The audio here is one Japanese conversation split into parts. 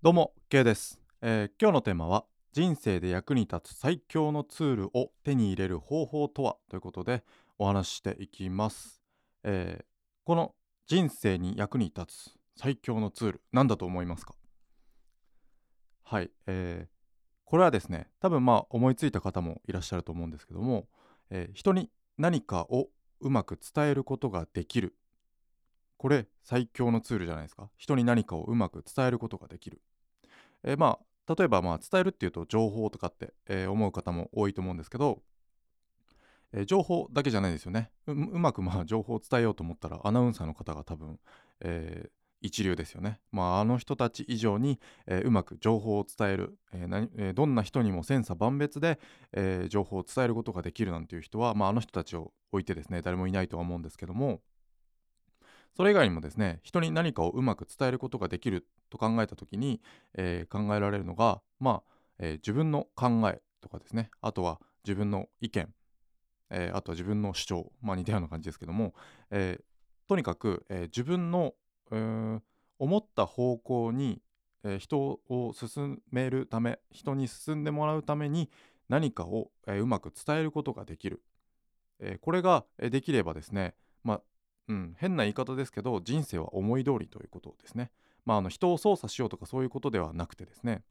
どうも K です、今日のテーマは人生で役に立つ最強のツールを手に入れる方法とはということでお話していきます、この人生に役に立つ最強のツール何だと思いますか？はい、これはですね多分思いついた方もいらっしゃると思うんですけども、人に何かをうまく伝えることができる、これ最強のツールじゃないですか。人に何かをうまく伝えることができる、例えば伝えるっていうと情報とかって、思う方も多いと思うんですけど、情報だけじゃないですよね。 うまく情報を伝えようと思ったらアナウンサーの方が多分、一流ですよね。あの人たち以上に、うまく情報を伝える、どんな人にも千差万別で、情報を伝えることができるなんていう人は、あの人たちを置いてですね誰もいないとは思うんですけども、それ以外にもですね人に何かをうまく伝えることができると考えたときに、考えられるのが、自分の考えとかですね、あとは自分の意見、あとは自分の主張、似たような感じですけども、とにかく、自分の思った方向に、人を進めるため、人に進んでもらうために何かを、うまく伝えることができる、これができればですね、変な言い方ですけど人生は思い通りということですね。人を操作しようとかそういうことではなくてですね、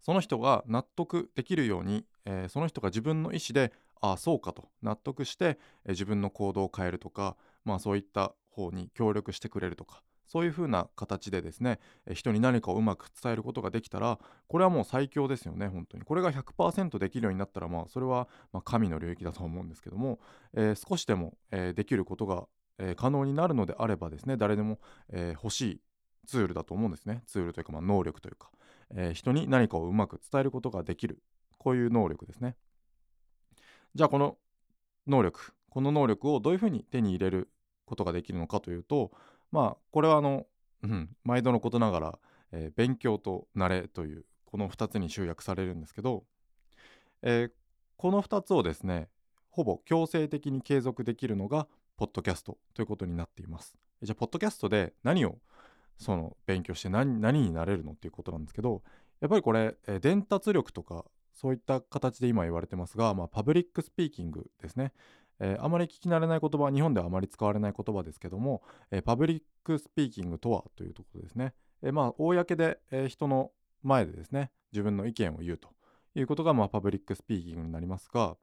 その人が納得できるように、その人が自分の意思であそうかと納得して、自分の行動を変えるとか、そういった方に協力してくれるとか、そういう風な形でですね人に何かをうまく伝えることができたら、これはもう最強ですよね。本当にこれが 100% できるようになったら、それは神の領域だと思うんですけども、少しでも、できることが可能になるのであればですね誰でも、欲しいツールだと思うんですね。ツールというか、能力というか、人に何かをうまく伝えることができる、こういう能力ですね。じゃあこの能力をどういうふうに手に入れることができるのかというと、これは毎度のことながら、勉強と慣れというこの2つに集約されるんですけど、この2つをですねほぼ強制的に継続できるのがポッドキャストということになっています。じゃあポッドキャストで何を勉強して 何になれるのっていうことなんですけど、やっぱりこれ、伝達力とかそういった形で今言われてますが、パブリックスピーキングですね、あまり聞き慣れない言葉、日本ではあまり使われない言葉ですけども、パブリックスピーキングとはというところですね、公で、人の前でですね自分の意見を言うということが、パブリックスピーキングになりますが、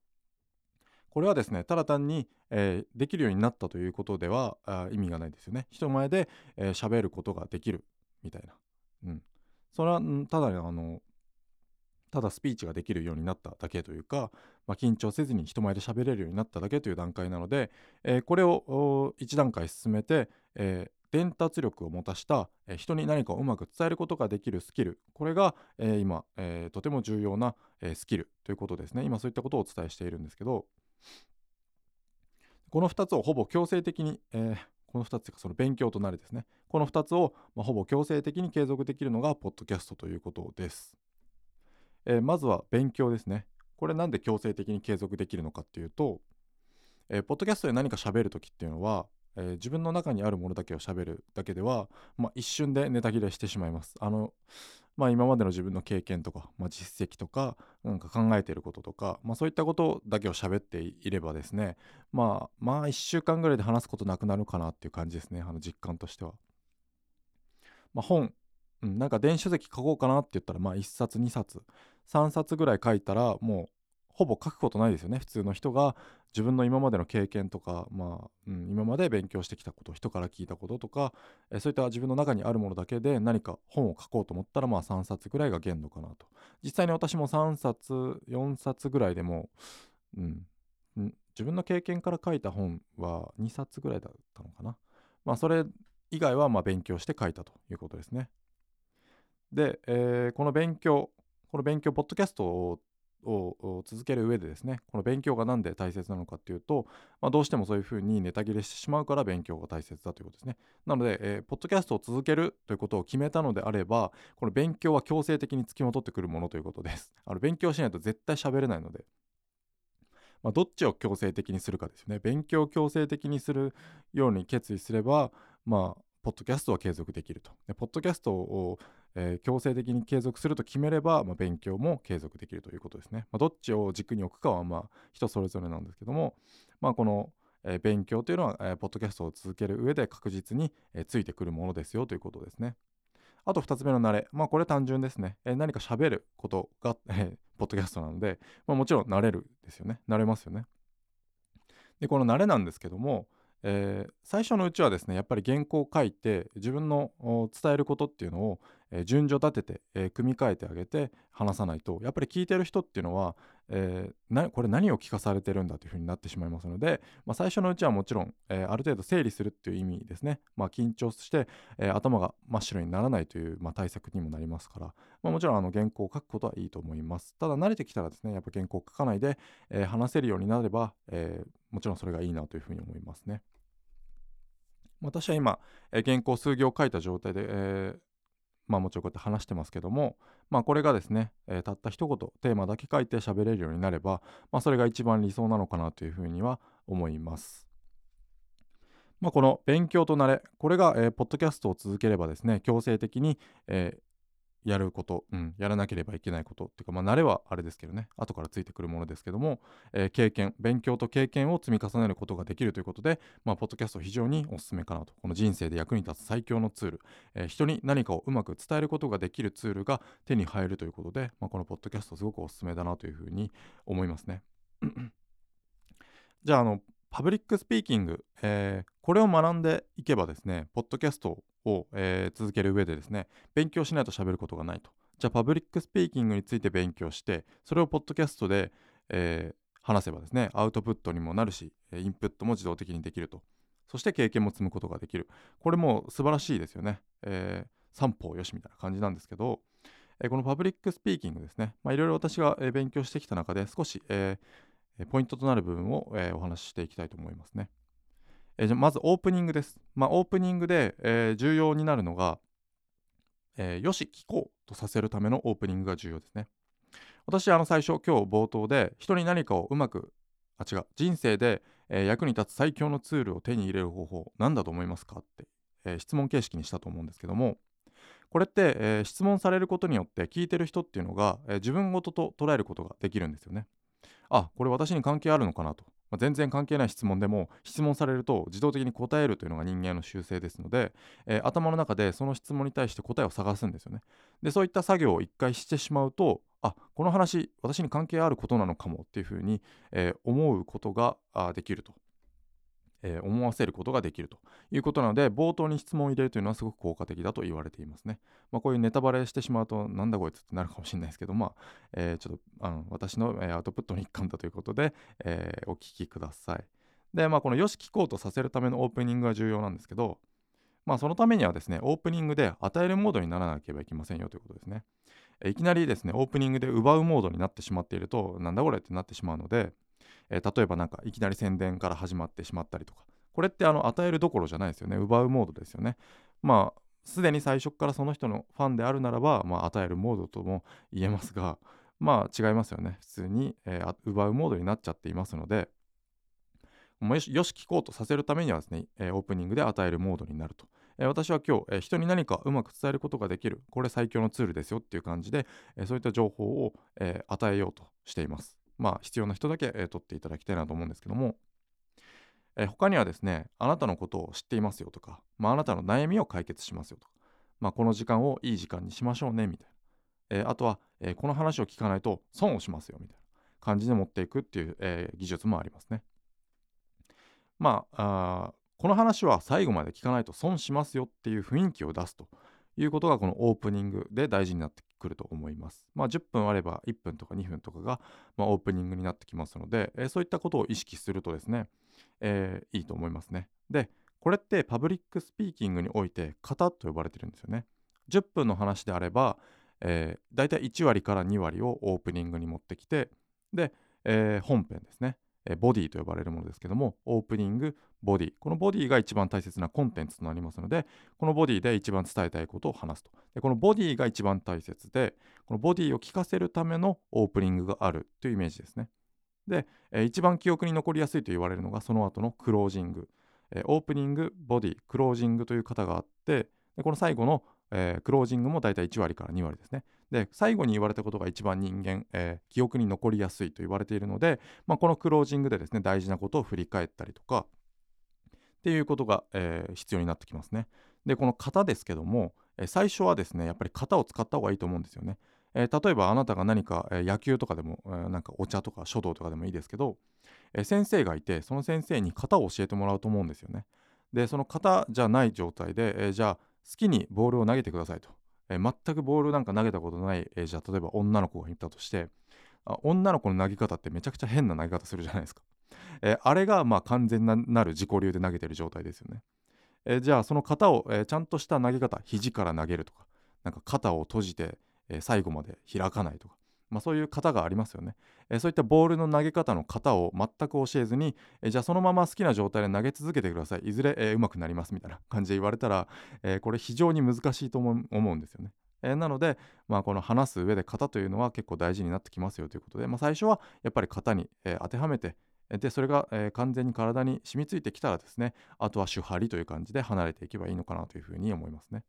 これはですねただ単に、できるようになったということでは意味がないですよね。人前で喋ることができるみたいな、それはただスピーチができるようになっただけというか、緊張せずに人前で喋れるようになっただけという段階なので、これを一段階進めて、伝達力を持たした、人に何かをうまく伝えることができるスキル、これが、今、とても重要な、スキルということですね。今そういったことをお伝えしているんですけど、この2つをほぼ強制的に、この2つが勉強となれですね、この2つを、ほぼ強制的に継続できるのがポッドキャストということです。まずは勉強ですね。これなんで強制的に継続できるのかっていうと、ポッドキャストで何か喋るときっていうのは、自分の中にあるものだけを喋るだけでは、一瞬でネタ切れしてしまいます。今までの自分の経験とか、実績とか、なんか考えていることとか、そういったことだけを喋っていればですね、1週間ぐらいで話すことなくなるかなっていう感じですね。実感としては、本、なんか電子書籍書こうかなって言ったら、1冊2冊3冊ぐらい書いたら、もうほぼ書くことないですよね。普通の人が自分の今までの経験とか、今まで勉強してきたこと、人から聞いたこととか、そういった自分の中にあるものだけで何か本を書こうと思ったら、3冊ぐらいが限度かなと。実際に私も3冊4冊ぐらいでも、自分の経験から書いた本は2冊ぐらいだったのかな。それ以外は勉強して書いたということですね。で、この勉強ポッドキャストを続ける上でですね、この勉強がなんで大切なのかっていうと、どうしてもそういうふうにネタ切れしてしまうから勉強が大切だということですね。なので、ポッドキャストを続けるということを決めたのであれば、この勉強は強制的につきまとってくるものということです。勉強しないと絶対喋れないので、どっちを強制的にするかですよね。勉強を強制的にするように決意すれば、ポッドキャストは継続できると。で、ポッドキャストを、強制的に継続すると決めれば、勉強も継続できるということですね。どっちを軸に置くかは人それぞれなんですけども、この勉強というのは、ポッドキャストを続ける上で確実に、ついてくるものですよということですね。あと2つ目の慣れ、これ単純ですね。何か喋ることが、ポッドキャストなので、もちろん慣れるですよね。慣れますよね。でこの慣れなんですけども、最初のうちはですね、やっぱり原稿を書いて自分の伝えることっていうのを、順序立てて、組み替えてあげて話さないと、やっぱり聞いてる人っていうのは、これ何を聞かされてるんだというふうになってしまいますので、最初のうちはもちろん、ある程度整理するっていう意味ですね。緊張して、頭が真っ白にならないという、対策にもなりますから、もちろん原稿を書くことはいいと思います。ただ慣れてきたらですね、やっぱ原稿を書かないで、話せるようになれば、もちろんそれがいいなというふうに思いますね。私は今、原稿数行書いた状態で、もちろんこうやって話してますけども、これがですね、たった一言テーマだけ書いて喋れるようになれば、それが一番理想なのかなというふうには思います。この勉強と慣れ、これが、ポッドキャストを続ければですね、強制的に、やること、やらなければいけないことっていうか、慣れはあれですけどね、後からついてくるものですけども、経験、勉強と経験を積み重ねることができるということで、ポッドキャスト非常におすすめかなと。この人生で役に立つ最強のツール、人に何かをうまく伝えることができるツールが手に入るということで、このポッドキャストすごくおすすめだなというふうに思いますね。じゃあパブリックスピーキング、これを学んでいけばですね、ポッドキャストを、続ける上でですね、勉強しないと喋ることがないと。じゃあパブリックスピーキングについて勉強して、それをポッドキャストで、話せばですね、アウトプットにもなるし、インプットも自動的にできると。そして経験も積むことができる。これも素晴らしいですよね。三方よしみたいな感じなんですけど、このパブリックスピーキングですね、いろいろ私が勉強してきた中で少し、ポイントとなる部分を、お話ししていきたいと思いますね。じゃまずオープニングです。オープニングで、重要になるのが、よし聞こうとさせるためのオープニングが重要ですね。私最初、今日冒頭で人に何かをうまく、人生で、役に立つ最強のツールを手に入れる方法なんだと思いますかって、質問形式にしたと思うんですけども、これって、質問されることによって聞いてる人っていうのが、自分ごとと捉えることができるんですよね。これ私に関係あるのかなと。全然関係ない質問でも質問されると自動的に答えるというのが人間の習性ですので、頭の中でその質問に対して答えを探すんですよね。でそういった作業を一回してしまうと、この話私に関係あることなのかもっていうふうに、思うことができると、思わせることができるということなので、冒頭に質問を入れるというのはすごく効果的だと言われていますね。こういうネタバレしてしまうと、なんだこいつってなるかもしれないですけど、ちょっと私のアウトプットの一環だということで、お聞きください。で、このよし聞こうとさせるためのオープニングが重要なんですけど、そのためにはですね、オープニングで与えるモードにならなければいけませんよということですね。いきなりですね、オープニングで奪うモードになってしまっていると、なんだこれってなってしまうので、例えばいきなり宣伝から始まってしまったりとか、これって与えるどころじゃないですよね。奪うモードですよね。すでに最初からその人のファンであるならば、与えるモードとも言えますが、違いますよね。普通に、奪うモードになっちゃっていますので、よし聞こうとさせるためにはですね、オープニングで与えるモードになると。私は今日、人に何かうまく伝えることができる、これ最強のツールですよっていう感じで、そういった情報を、与えようとしています。必要な人だけ、取っていただきたいなと思うんですけども、他にはですね、あなたのことを知っていますよとか、あなたの悩みを解決しますよとか、この時間をいい時間にしましょうねみたいな、あとは、この話を聞かないと損をしますよみたいな感じで持っていくっていう、技術もありますね。この話は最後まで聞かないと損しますよっていう雰囲気を出すということが、このオープニングで大事になってくると思います。10分あれば1分とか2分とかが、オープニングになってきますので、そういったことを意識するとですね、いいと思いますね。でこれってパブリックスピーキングにおいて型と呼ばれてるんですよね。10分の話であれば、だいたい1割から2割をオープニングに持ってきて、で、本編ですね、ボディと呼ばれるものですけども、オープニング、ボディ、このボディが一番大切なコンテンツとなりますので、このボディで一番伝えたいことを話すと。でこのボディが一番大切で、このボディを聞かせるためのオープニングがあるというイメージですね。で、一番記憶に残りやすいと言われるのがその後のクロージング、オープニング、ボディ、クロージングという型があって、でこの最後のクロージングもだいたい1割から2割ですね。で、最後に言われたことが一番人間、記憶に残りやすいと言われているので、このクロージングでですね大事なことを振り返ったりとかっていうことが、必要になってきますね。で、この型ですけども、最初はですねやっぱり型を使った方がいいと思うんですよね。例えばあなたが何か、野球とかでも、なんかお茶とか書道とかでもいいですけど、先生がいてその先生に型を教えてもらうと思うんですよね。で、その型じゃない状態で、じゃあ好きにボールを投げてくださいと、全くボールなんか投げたことない、じゃあ例えば女の子がいたとして、女の子の投げ方ってめちゃくちゃ変な投げ方するじゃないですか。あれが完全なる自己流で投げてる状態ですよね。じゃあその型を、ちゃんとした投げ方、肘から投げるとか、なんか肩を閉じて最後まで開かないとか、そういう型がありますよね。そういったボールの投げ方の型を全く教えずに、じゃあそのまま好きな状態で投げ続けてください、いずれ上手くなりますみたいな感じで言われたら、これ非常に難しいと思うんですよね。なので、この話す上で型というのは結構大事になってきますよということで、最初はやっぱり型に当てはめて、でそれが完全に体に染みついてきたらですね、あとは手張りという感じで離れていけばいいのかなというふうに思いますね。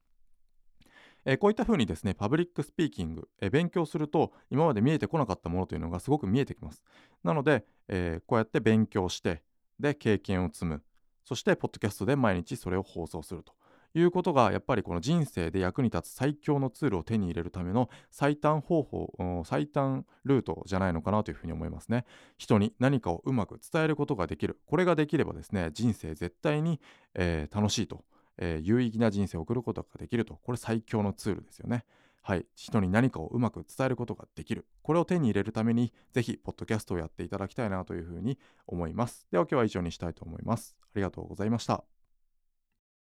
こういった風にですねパブリックスピーキング、勉強すると今まで見えてこなかったものというのがすごく見えてきます。なので、こうやって勉強して、で経験を積む、そしてポッドキャストで毎日それを放送するということが、やっぱりこの人生で役に立つ最強のツールを手に入れるための最短方法、最短ルートじゃないのかなというふうに思いますね。人に何かをうまく伝えることができる、これができればですね人生絶対に、楽しいと、有意義な人生を送ることができると、これ最強のツールですよね。はい、人に何かをうまく伝えることができる、これを手に入れるためにぜひポッドキャストをやっていただきたいなというふうに思います。では今日は以上にしたいと思います。ありがとうございました。